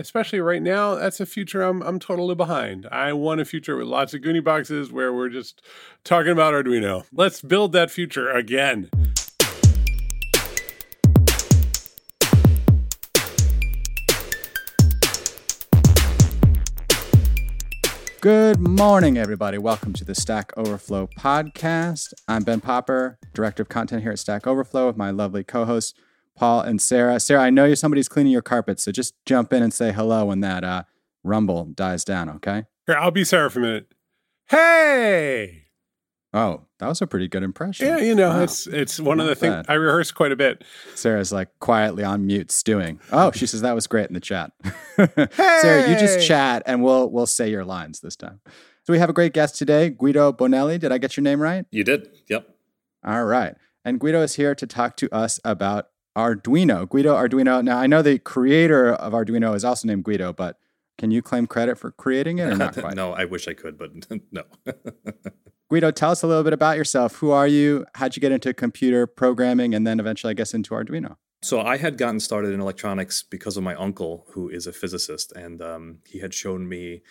especially right now, that's a future I'm totally behind. I want a future with lots of Goonie boxes where we're just talking about Arduino. Let's build that future again. Good morning, everybody. Welcome to the Stack Overflow podcast. I'm Ben Popper, Director of Content here at Stack Overflow, with my lovely co-hosts, Paul and Sarah. Sarah, I know somebody's cleaning your carpet, so just jump in and say hello when that rumble dies down, okay? Here, I'll be Sarah for a minute. Hey! Oh, that was a pretty good impression. Yeah, you know, wow. It's one of the things I rehearse quite a bit. Sarah's like quietly on mute stewing. Oh, she says that was great in the chat. Hey! Sarah, you just chat and we'll say your lines this time. So we have a great guest today, Guido Bonelli. Did I get your name right? You did. Yep. All right. And Guido is here to talk to us about Arduino. Guido Arduino. Now, I know the creator of Arduino is also named Guido, but can you claim credit for creating it or not quite? No, I wish I could, but no. Guido, tell us a little bit about yourself. Who are you? How'd you get into computer programming and then eventually, I guess, into Arduino? So I had gotten started in electronics because of my uncle, who is a physicist, and he had shown me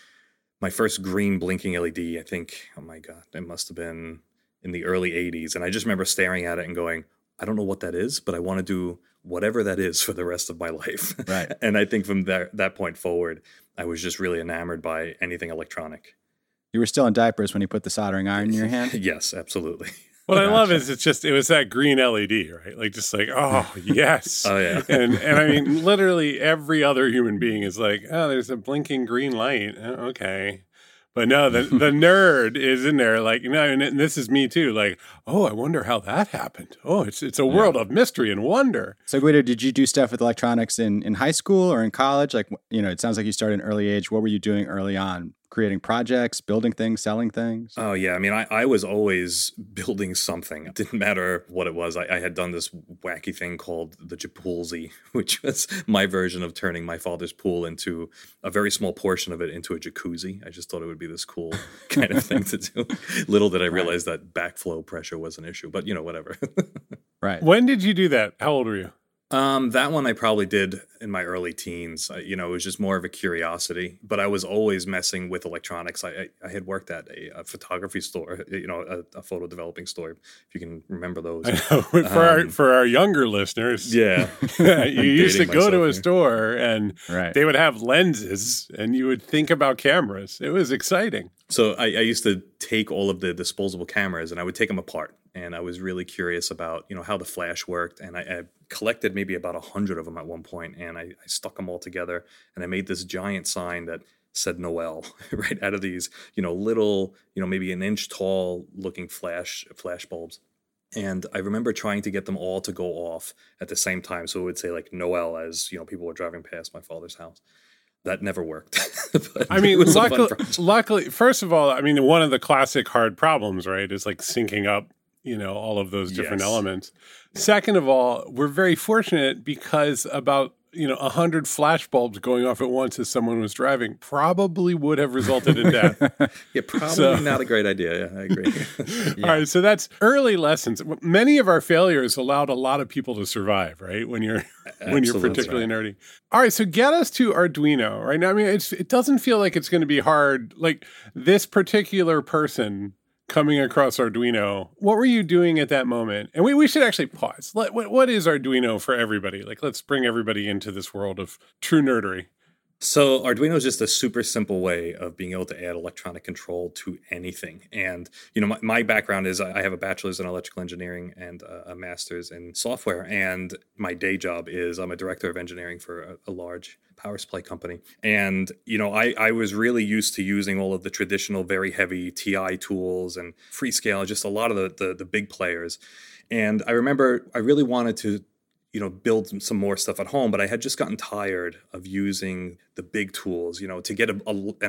my first green blinking LED, I think. Oh, my God. It must have been in the early 80s. And I just remember staring at it and going, I don't know what that is, but I want to do whatever that is for the rest of my life. Right. And I think from that point forward, I was just really enamored by anything electronic. You were still in diapers when you put the soldering iron in your hand? Yes, absolutely. What I love is it was that green LED, right? Like, just like, oh, yes. Oh, yeah. And I mean, literally every other human being is like, oh, there's a blinking green light. Oh, okay. But no, the nerd is in there like, no, and this is me too. Like, oh, I wonder how that happened. Oh, it's a world of mystery and wonder. So, Guido, did you do stuff with electronics in high school or in college? Like, you know, it sounds like you started at an early age. What were you doing early on? Creating projects, building things, selling things? Oh, yeah. I mean, I was always building something. It didn't matter what it was. I had done this wacky thing called the Jacuzzi, which was my version of turning my father's pool into a very small portion of it into a jacuzzi. I just thought it would be this cool kind of thing to do. Little did I realize that backflow pressure was an issue, but, you know, whatever. Right. When did you do that? How old were you? That one I probably did in my early teens. It was just more of a curiosity, but I was always messing with electronics. I had worked at a photography store, you know, a photo developing store, if you can remember those. I know. For our younger listeners. Yeah. You used to go to a store and they would have lenses and you would think about cameras. It was exciting. So I used to take all of the disposable cameras and I would take them apart. And I was really curious about, you know, how the flash worked. And I collected maybe about 100 of them at one point, and I stuck them all together. And I made this giant sign that said Noel right out of these, you know, little, you know, maybe an inch tall looking flash bulbs. And I remember trying to get them all to go off at the same time. So it would say like Noel as, you know, people were driving past my father's house. That never worked. I mean, luckily, first of all, I mean, one of the classic hard problems, right, is like syncing up, you know, all of those different elements. Second of all, we're very fortunate because about, you know, 100 flash bulbs going off at once as someone was driving probably would have resulted in death. Yeah, probably not a great idea. Yeah, I agree. Yeah. All right, so that's early lessons. Many of our failures allowed a lot of people to survive, right? When you're particularly nerdy. All right, so get us to Arduino right now. I mean, it doesn't feel like it's going to be hard. Like this particular person coming across Arduino, what were you doing at that moment? And we should actually pause. What is Arduino for everybody? Like, let's bring everybody into this world of true nerdery. So Arduino is just a super simple way of being able to add electronic control to anything. And, you know, my background is I have a bachelor's in electrical engineering and a master's in software. And my day job is I'm a director of engineering for a large power supply company. And, you know, I was really used to using all of the traditional, very heavy TI tools and Freescale, just a lot of the big players. And I remember I really wanted to, you know, build some more stuff at home, but I had just gotten tired of using the big tools. You know, to get an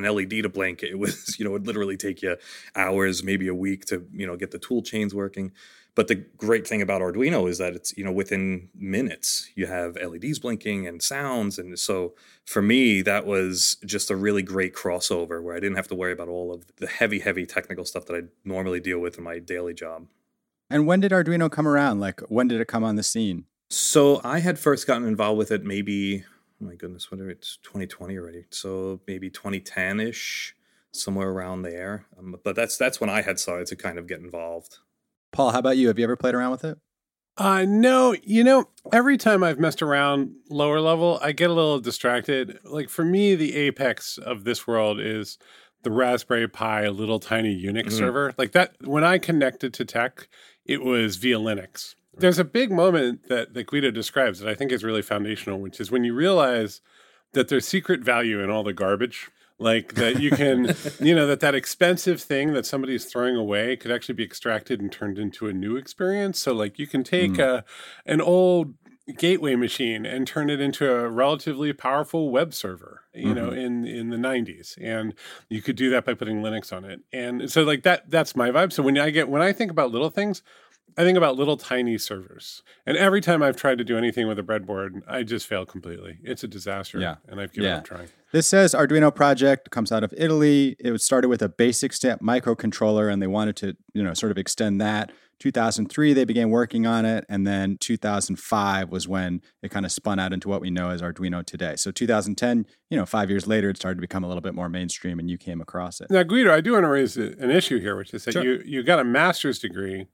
LED to blink, it was, you know, it literally take you hours, maybe a week to, you know, get the tool chains working. But the great thing about Arduino is that it's, you know, within minutes, you have LEDs blinking and sounds. And so for me, that was just a really great crossover where I didn't have to worry about all of the heavy, heavy technical stuff that I normally deal with in my daily job. And when did Arduino come around? Like, when did it come on the scene? So I had first gotten involved with it maybe oh my goodness, what are it's 2020 already? So maybe 2010-ish, somewhere around there. But that's when I had started to kind of get involved. Paul, how about you? Have you ever played around with it? No, you know, every time I've messed around lower level, I get a little distracted. Like for me, the apex of this world is the Raspberry Pi little tiny Unix server. Like that, when I connected to tech, it was via Linux. Right. There's a big moment that Guido describes that I think is really foundational, which is when you realize that there's secret value in all the garbage. Like that you can, you know, that expensive thing that somebody's throwing away could actually be extracted and turned into a new experience. So like you can take an old gateway machine and turn it into a relatively powerful web server, you know, in the 90s. And you could do that by putting Linux on it. And so like that's my vibe. So when I think about little things, I think about little tiny servers. And every time I've tried to do anything with a breadboard, I just fail completely. It's a disaster. Yeah. And I've given up trying. This says Arduino project comes out of Italy. It was started with a basic step microcontroller, and they wanted to, you know, sort of extend that. 2003, they began working on it. And then 2005 was when it kind of spun out into what we know as Arduino today. So 2010, you know, 5 years later, it started to become a little bit more mainstream, and you came across it. Now, Guido, I do want to raise an issue here, which is that you got a master's degree,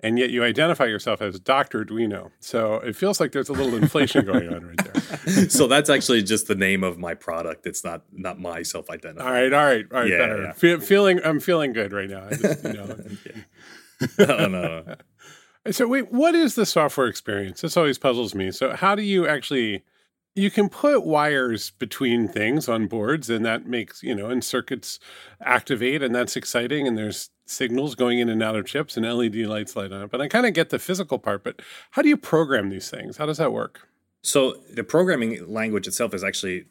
and yet you identify yourself as Dr. Duino. So it feels like there's a little inflation going on right there. So that's actually just the name of my product. It's not my self-identifying. All right. Yeah, better. Yeah. I'm feeling good right now. I just, you know. No. So wait, what is the software experience? This always puzzles me. So how do you actually... You can put wires between things on boards, and that makes, you know, and circuits activate, and that's exciting. And there's signals going in and out of chips, and LED lights light up. And I kind of get the physical part, but how do you program these things? How does that work? So the programming language itself is actually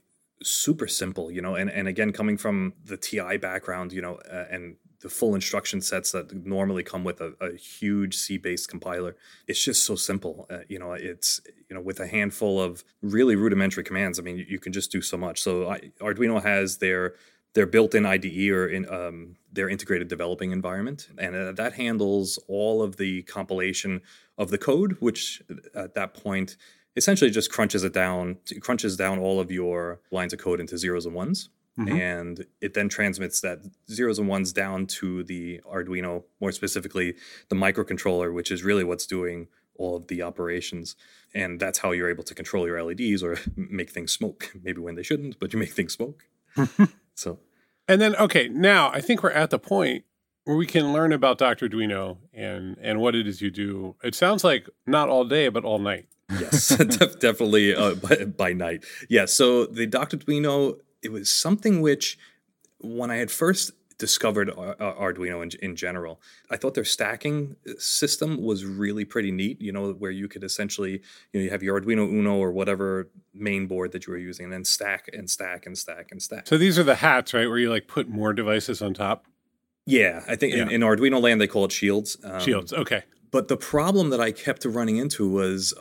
super simple, you know, and again, coming from the TI background, you know, and the full instruction sets that normally come with a huge C-based compiler. It's just so simple. You know, it's, you know, with a handful of really rudimentary commands, I mean, you can just do so much. So Arduino has their built-in IDE or in their integrated developing environment. And that handles all of the compilation of the code, which at that point essentially just crunches down all of your lines of code into zeros and ones. Mm-hmm. And it then transmits that zeros and ones down to the Arduino, more specifically the microcontroller, which is really what's doing all of the operations. And that's how you're able to control your LEDs or make things smoke. Maybe when they shouldn't, but you make things smoke. So, and then, okay, now I think we're at the point where we can learn about Dr. Duino and what it is you do. It sounds like not all day, but all night. Yes, definitely by night. Yeah, so the Dr. Duino... It was something which, when I had first discovered Arduino in general, I thought their stacking system was really pretty neat, you know, where you could essentially, you know, you have your Arduino Uno or whatever main board that you were using and then stack and stack and stack and stack. So these are the hats, right, where you like put more devices on top? Yeah, I think in Arduino land they call it shields. Shields, okay. But the problem that I kept running into was,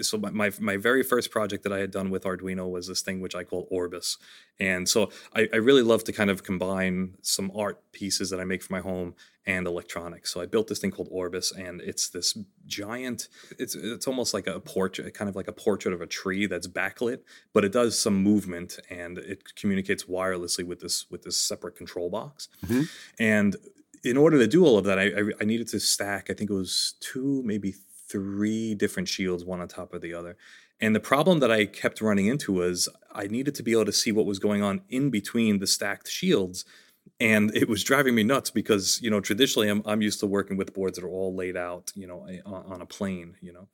so my very first project that I had done with Arduino was this thing which I call Orbis. And so I really love to kind of combine some art pieces that I make for my home and electronics. So I built this thing called Orbis, and it's this giant, it's almost like a portrait, kind of like a portrait of a tree that's backlit, but it does some movement and it communicates wirelessly with this separate control box. Mm-hmm. And in order to do all of that, I needed to stack, I think it was 2, maybe 3 different shields, one on top of the other. And the problem that I kept running into was I needed to be able to see what was going on in between the stacked shields. And it was driving me nuts because, you know, traditionally I'm used to working with boards that are all laid out, you know, on a plane, you know.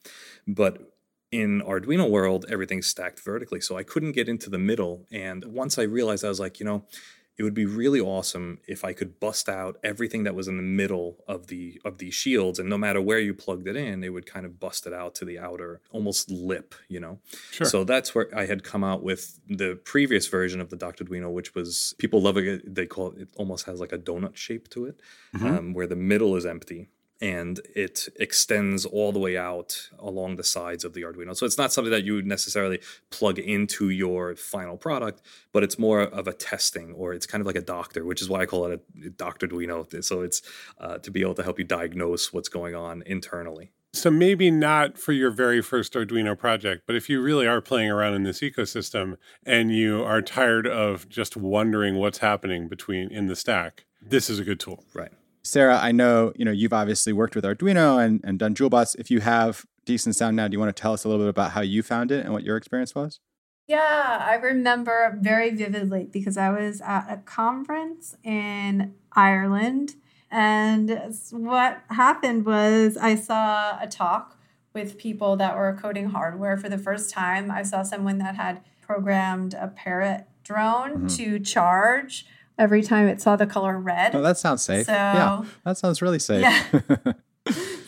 But in Arduino world, everything's stacked vertically. So I couldn't get into the middle. And once I realized, I was like, you know, it would be really awesome if I could bust out everything that was in the middle of these shields, and no matter where you plugged it in, it would kind of bust it out to the outer, almost lip, you know? Sure. So that's where I had come out with the previous version of the Dr. Duino, which was, people love it, they call it, it almost has like a donut shape to it, where the middle is empty. And it extends all the way out along the sides of the Arduino. So it's not something that you would necessarily plug into your final product, but it's more of a testing, or it's kind of like a doctor, which is why I call it a Dr. Duino. So it's to be able to help you diagnose what's going on internally. So maybe not for your very first Arduino project, but if you really are playing around in this ecosystem and you are tired of just wondering what's happening in the stack, this is a good tool. Right. Sarah, I know, you've obviously worked with Arduino and done Jewelbots. If you have decent sound now, do you want to tell us a little bit about how you found it and what your experience was? Yeah, I remember very vividly because I was at a conference in Ireland. And what happened was I saw a talk with people that were coding hardware for the first time. I saw someone that had programmed a parrot drone to charge every time it saw the color red. Oh, that sounds safe. So, yeah, that sounds really safe. Yeah.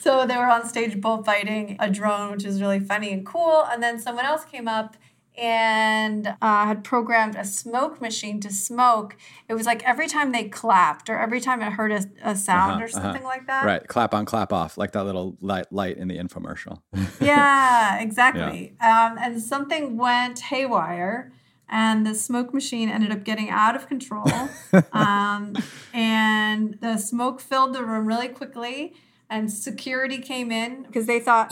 So they were on stage bullfighting a drone, which was really funny and cool. And then someone else came up and had programmed a smoke machine to smoke. It was like every time they clapped or every time it heard a sound or something like that. Right, clap on, clap off, like that little light in the infomercial. Yeah, exactly. Yeah. And something went haywire, and the smoke machine ended up getting out of control. And the smoke filled the room really quickly. And security came in because they thought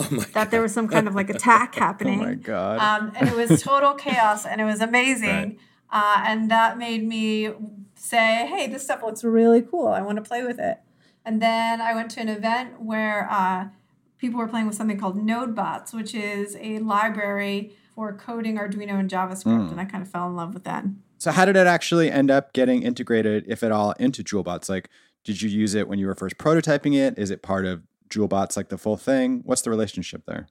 there was some kind of like attack happening. Oh my God. And it was total chaos and it was amazing. Right. And that made me say, hey, this stuff looks really cool. I want to play with it. And then I went to an event where people were playing with something called NodeBots, which is a library for coding Arduino and JavaScript. And I kind of fell in love with that. So how did it actually end up getting integrated, if at all, into Jewelbots? Did you use it when you were first prototyping it? Is it part of Jewelbots, the full thing? What's the relationship there?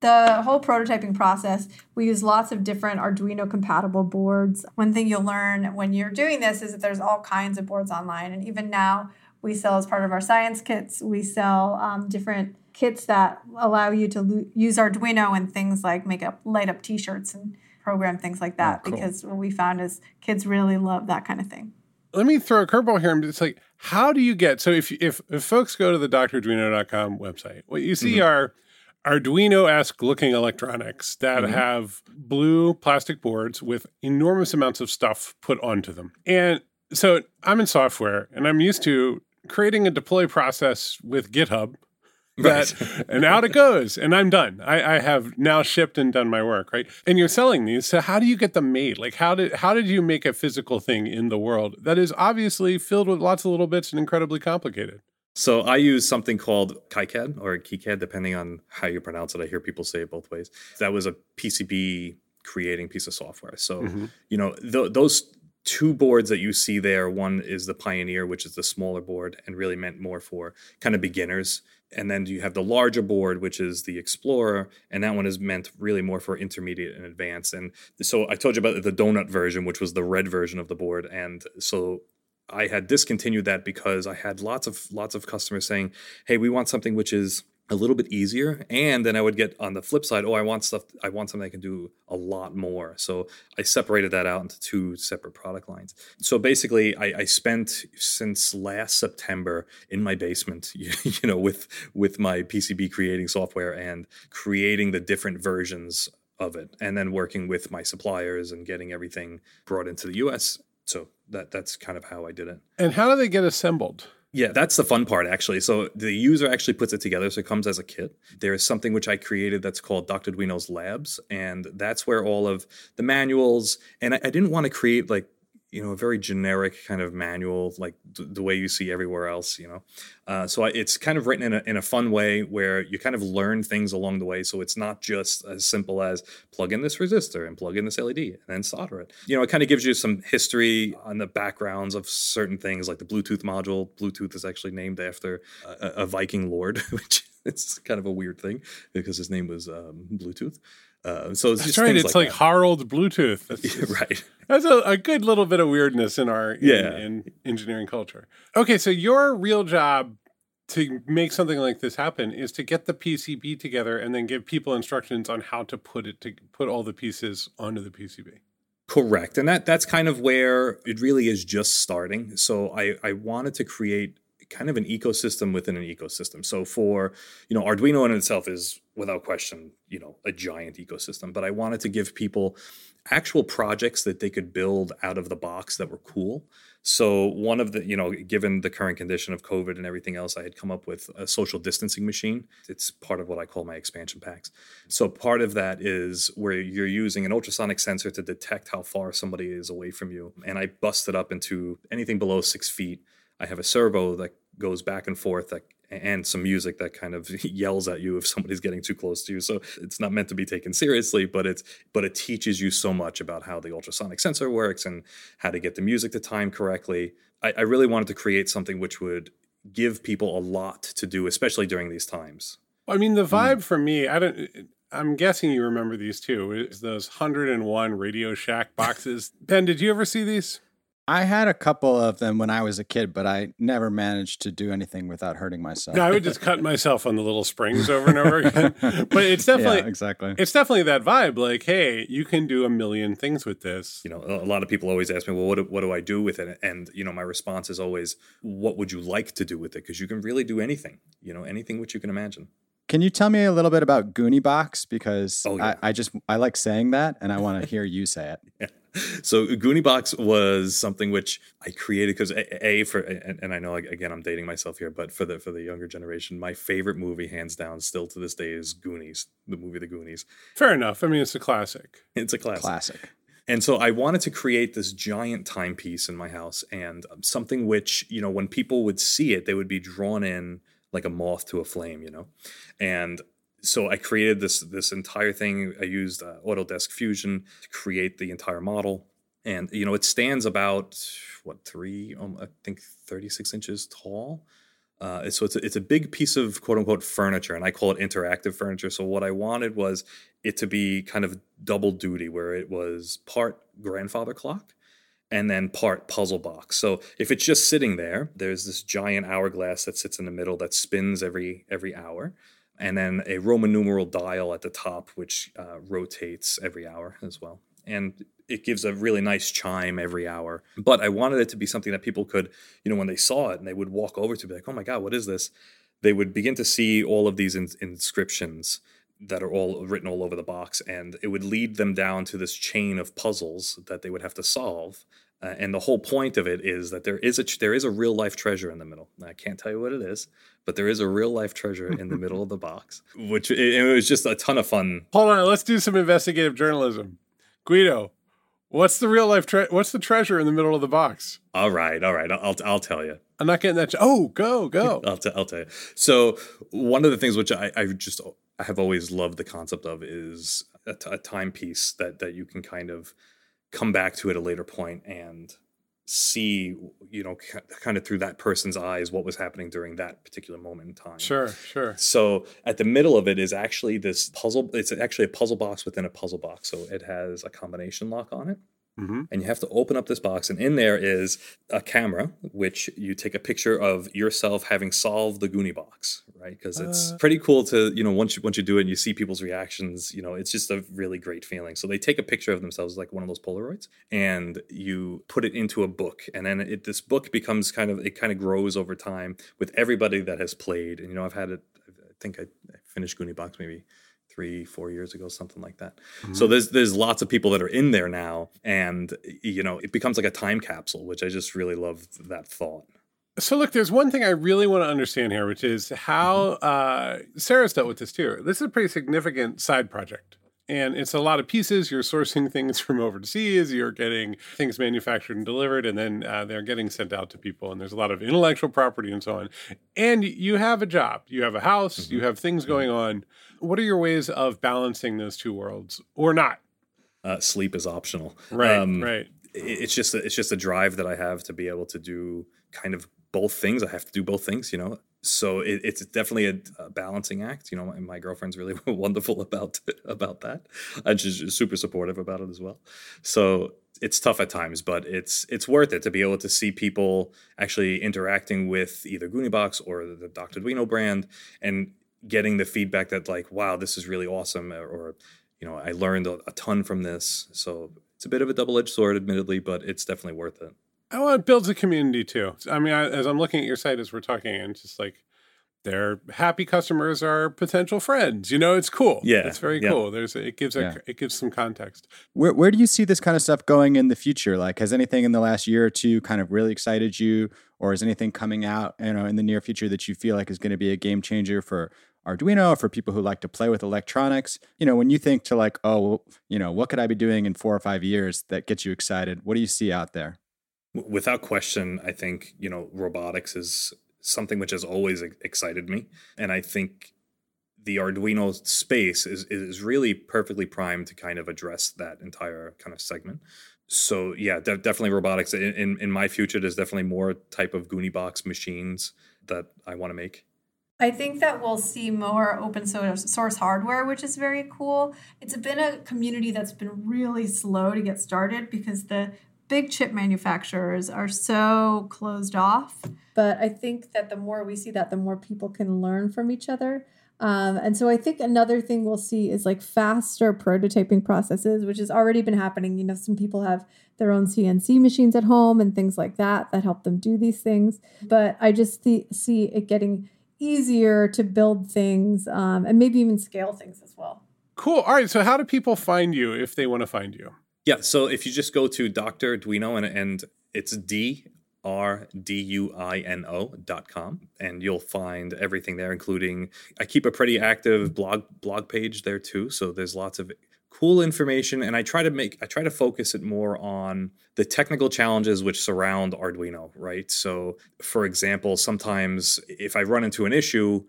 The whole prototyping process, we use lots of different Arduino-compatible boards. One thing you'll learn when you're doing this is that there's all kinds of boards online. And even now, we sell, as part of our science kits, we sell different kits that allow you to use Arduino and things like light up T-shirts and program things like that. Oh, cool. Because what we found is kids really love that kind of thing. Let me throw a curveball here. It's how do you get... So if folks go to the drduino.com website, what you see are Arduino-esque looking electronics that have blue plastic boards with enormous amounts of stuff put onto them. And so I'm in software, and I'm used to creating a deploy process with GitHub. And out it goes, and I'm done. I have now shipped and done my work, right? And you're selling these, so how do you get them made? How did you make a physical thing in the world that is obviously filled with lots of little bits and incredibly complicated? So I use something called KiCad or KiCad, depending on how you pronounce it. I hear people say it both ways. That was a PCB creating piece of software. So, those two boards that you see there, one is the Pioneer, which is the smaller board and really meant more for kind of beginners. And then you have the larger board, which is the Explorer, and that one is meant really more for intermediate and advanced. And so I told you about the donut version, which was the red version of the board. And so I had discontinued that because I had lots of customers saying, hey, we want something which is a little bit easier. And then I would get on the flip side, I want something I can do a lot more. So I separated that out into two separate product lines. So basically I spent since last September in my basement, with my PCB creating software and creating the different versions of it, and then working with my suppliers and getting everything brought into the US. So that's kind of how I did it. And how do they get assembled? Yeah, that's the fun part, actually. So the user actually puts it together, so it comes as a kit. There is something which I created that's called Dr. Duino's Labs, and that's where all of the manuals, and I didn't want to create a very generic kind of manual, the way you see everywhere else, So it's kind of written in a fun way where you kind of learn things along the way. So it's not just as simple as plug in this resistor and plug in this LED and then solder it. It kind of gives you some history on the backgrounds of certain things like the Bluetooth module. Bluetooth is actually named after a Viking lord, which it's kind of a weird thing because his name was Bluetooth. So it's just right. It's like Harald Bluetooth. Right. That's a good little bit of weirdness in our in engineering culture. Okay, so your real job to make something like this happen is to get the PCB together and then give people instructions on how to put all the pieces onto the PCB. Correct, and that's kind of where it really is just starting. So I wanted to create kind of an ecosystem within an ecosystem. So for, Arduino in itself is without question, a giant ecosystem, but I wanted to give people actual projects that they could build out of the box that were cool. So one of the, given the current condition of COVID and everything else, I had come up with a social distancing machine. It's part of what I call my expansion packs. So part of that is where you're using an ultrasonic sensor to detect how far somebody is away from you. And I busted up into anything below 6 feet. I have a servo that goes back and forth and some music that kind of yells at you if somebody's getting too close to you. So it's not meant to be taken seriously, but it teaches you so much about how the ultrasonic sensor works and how to get the music to time correctly. I really wanted to create something which would give people a lot to do, especially during these times. I mean, the vibe for me, I'm guessing you remember these too, is those 101 Radio Shack boxes. Ben, did you ever see these? I had a couple of them when I was a kid, but I never managed to do anything without hurting myself. No, I would just cut myself on the little springs over and over again. But it's definitely, it's definitely that vibe. Like, hey, you can do a million things with this. A lot of people always ask me, well, what do I do with it? And, my response is always, what would you like to do with it? Because you can really do anything, anything which you can imagine. Can you tell me a little bit about Goonie Box? Because I like saying that, and I want to hear you say it. Yeah. So Goonie Box was something which I created because I know, again, I'm dating myself here, but for the younger generation, my favorite movie, hands down, still to this day, is Goonies, the movie The Goonies. Fair enough. I mean, it's a classic. And so I wanted to create this giant timepiece in my house, and something which, when people would see it, they would be drawn in like a moth to a flame, and so I created this entire thing. I used Autodesk Fusion to create the entire model. And, it stands about, 36 inches tall. So it's a big piece of quote unquote furniture, and I call it interactive furniture. So what I wanted was it to be kind of double duty, where it was part grandfather clock and then part puzzle box. So if it's just sitting there, there's this giant hourglass that sits in the middle that spins every hour. And then a Roman numeral dial at the top, which rotates every hour as well. And it gives a really nice chime every hour. But I wanted it to be something that people could, when they saw it and they would walk over to be like, oh my God, what is this? They would begin to see all of these inscriptions that are all written all over the box. And it would lead them down to this chain of puzzles that they would have to solve. And the whole point of it is that there is a real life treasure in the middle. I can't tell you what it is, but there is a real life treasure in the middle of the box, which it was just a ton of fun. Hold on, let's do some investigative journalism. Guido, what's the real life? What's the treasure in the middle of the box? All right, I'll tell you. I'm not getting that. Go. I'll tell you. So one of the things which I have always loved the concept of is a timepiece that you can kind of come back to at a later point and see, kind of through that person's eyes, what was happening during that particular moment in time. Sure. So at the middle of it is actually this puzzle. It's actually a puzzle box within a puzzle box. So it has a combination lock on it. Mm-hmm. And you have to open up this box. And in there is a camera, which you take a picture of yourself having solved the Goonie Box, right? Because it's pretty cool to, once you do it and you see people's reactions, it's just a really great feeling. So they take a picture of themselves, like one of those Polaroids, and you put it into a book. And then this book becomes kind of grows over time with everybody that has played. And, I've had it, I think I finished Goonie Box maybe 3-4 years ago, something like that. Mm-hmm. So there's lots of people that are in there now, and it becomes like a time capsule, which I just really love that thought. So look, there's one thing I really want to understand here, which is how Sarah's dealt with this too. This is a pretty significant side project, and it's a lot of pieces. You're sourcing things from overseas, you're getting things manufactured and delivered, and then they're getting sent out to people, and there's a lot of intellectual property and so on. And you have a job, you have a house, mm-hmm. you have things going on. What are your ways of balancing those two worlds, or not? Sleep is optional. Right. It's just a drive that I have to be able to do kind of both things. I have to do both things, So it's definitely a balancing act. My girlfriend's really wonderful about that. She's super supportive about it as well. So it's tough at times, but it's worth it to be able to see people actually interacting with either Goonie Box or the Dr. Duino brand and getting the feedback that like, wow, this is really awesome, or I learned a ton from this. So it's a bit of a double-edged sword, admittedly, but it's definitely worth it. Oh, it builds a community too. I mean, as I'm looking at your site as we're talking, and just like, their happy customers are potential friends. You know, it's cool. Yeah, it's very cool. It gives some context. Where do you see this kind of stuff going in the future? Like, has anything in the last year or two kind of really excited you, or is anything coming out, you know, in the near future that you feel like is going to be a game changer for Arduino, for people who like to play with electronics? You know, when you think to like, oh, you know, what could I be doing in 4 or 5 years that gets you excited? What do you see out there? Without question, I think, you know, robotics is something which has always excited me. And I think the Arduino space is really perfectly primed to kind of address that entire kind of segment. So yeah, definitely robotics. In my future, there's definitely more type of Goonie Box machines that I want to make. I think that we'll see more open source hardware, which is very cool. It's been a community that's been really slow to get started because the big chip manufacturers are so closed off. But I think that the more we see that, the more people can learn from each other. And so I think another thing we'll see is like faster prototyping processes, which has already been happening. You know, some people have their own CNC machines at home and things like that that help them do these things. But I just see it getting easier to build things and maybe even scale things as well. Cool. All right. So how do people find you if they want to find you? Yeah. So if you just go to Dr. Duino and it's drduino.com and you'll find everything there, including I keep a pretty active blog page there too. So there's lots of cool information, and I try to focus it more on the technical challenges which surround Arduino, right? So for example, sometimes if I run into an issue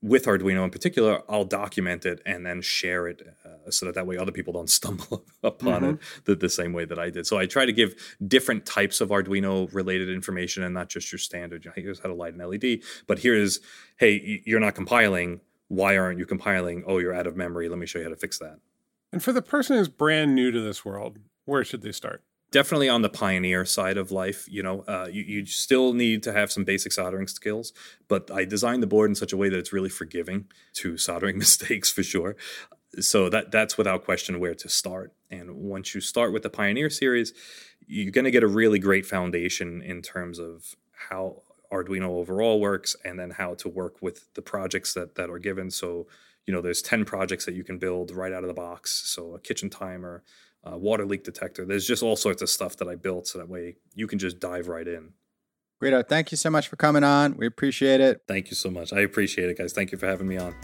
with Arduino in particular, I'll document it and then share it so that way other people don't stumble upon it the same way that I did. So I try to give different types of Arduino related information and not just your standard, here's how to light an LED, but here's, hey, you're not compiling. Why aren't you compiling? Oh, you're out of memory. Let me show you how to fix that. And for the person who's brand new to this world, where should they start? Definitely on the pioneer side of life. You know, you still need to have some basic soldering skills, but I designed the board in such a way that it's really forgiving to soldering mistakes for sure. So that's without question where to start. And once you start with the Pioneer series, you're going to get a really great foundation in terms of how Arduino overall works and then how to work with the projects that are given. So, you know, there's 10 projects that you can build right out of the box. So a kitchen timer, a water leak detector. There's just all sorts of stuff that I built so that way you can just dive right in. Guido, thank you so much for coming on. We appreciate it. Thank you so much. I appreciate it, guys. Thank you for having me on.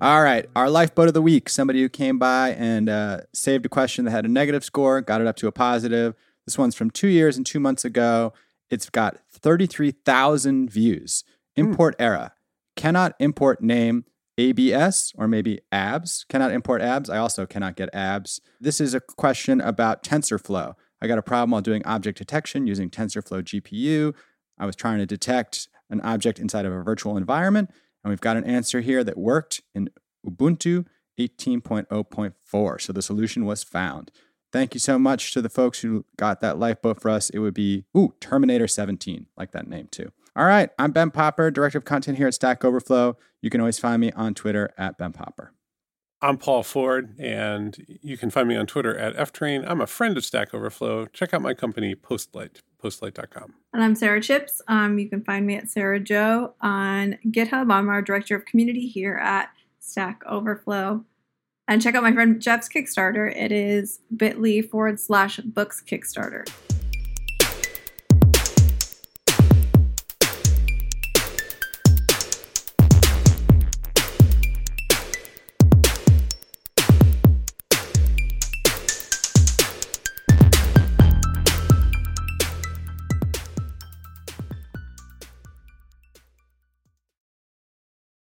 All right, our lifeboat of the week, somebody who came by and saved a question that had a negative score, got it up to a positive. This one's from 2 years and 2 months ago. It's got 33,000 views. Import error. Cannot import name ABS, or maybe ABS. Cannot import ABS. I also cannot get ABS. This is a question about TensorFlow. I got a problem while doing object detection using TensorFlow GPU. I was trying to detect an object inside of a virtual environment. And we've got an answer here that worked in Ubuntu 18.0.4. So the solution was found. Thank you so much to the folks who got that lifeboat for us. It would be, Terminator17. Like that name too. All right. I'm Ben Popper, Director of Content here at Stack Overflow. You can always find me on Twitter at Ben Popper. I'm Paul Ford, and you can find me on Twitter at FTrain. I'm a friend of Stack Overflow. Check out my company, PostLight, postlight.com. And I'm Sarah Chips. You can find me at Sarah Joe on GitHub. I'm our Director of Community here at Stack Overflow. And check out my friend Jeff's Kickstarter. It is bit.ly/books Kickstarter.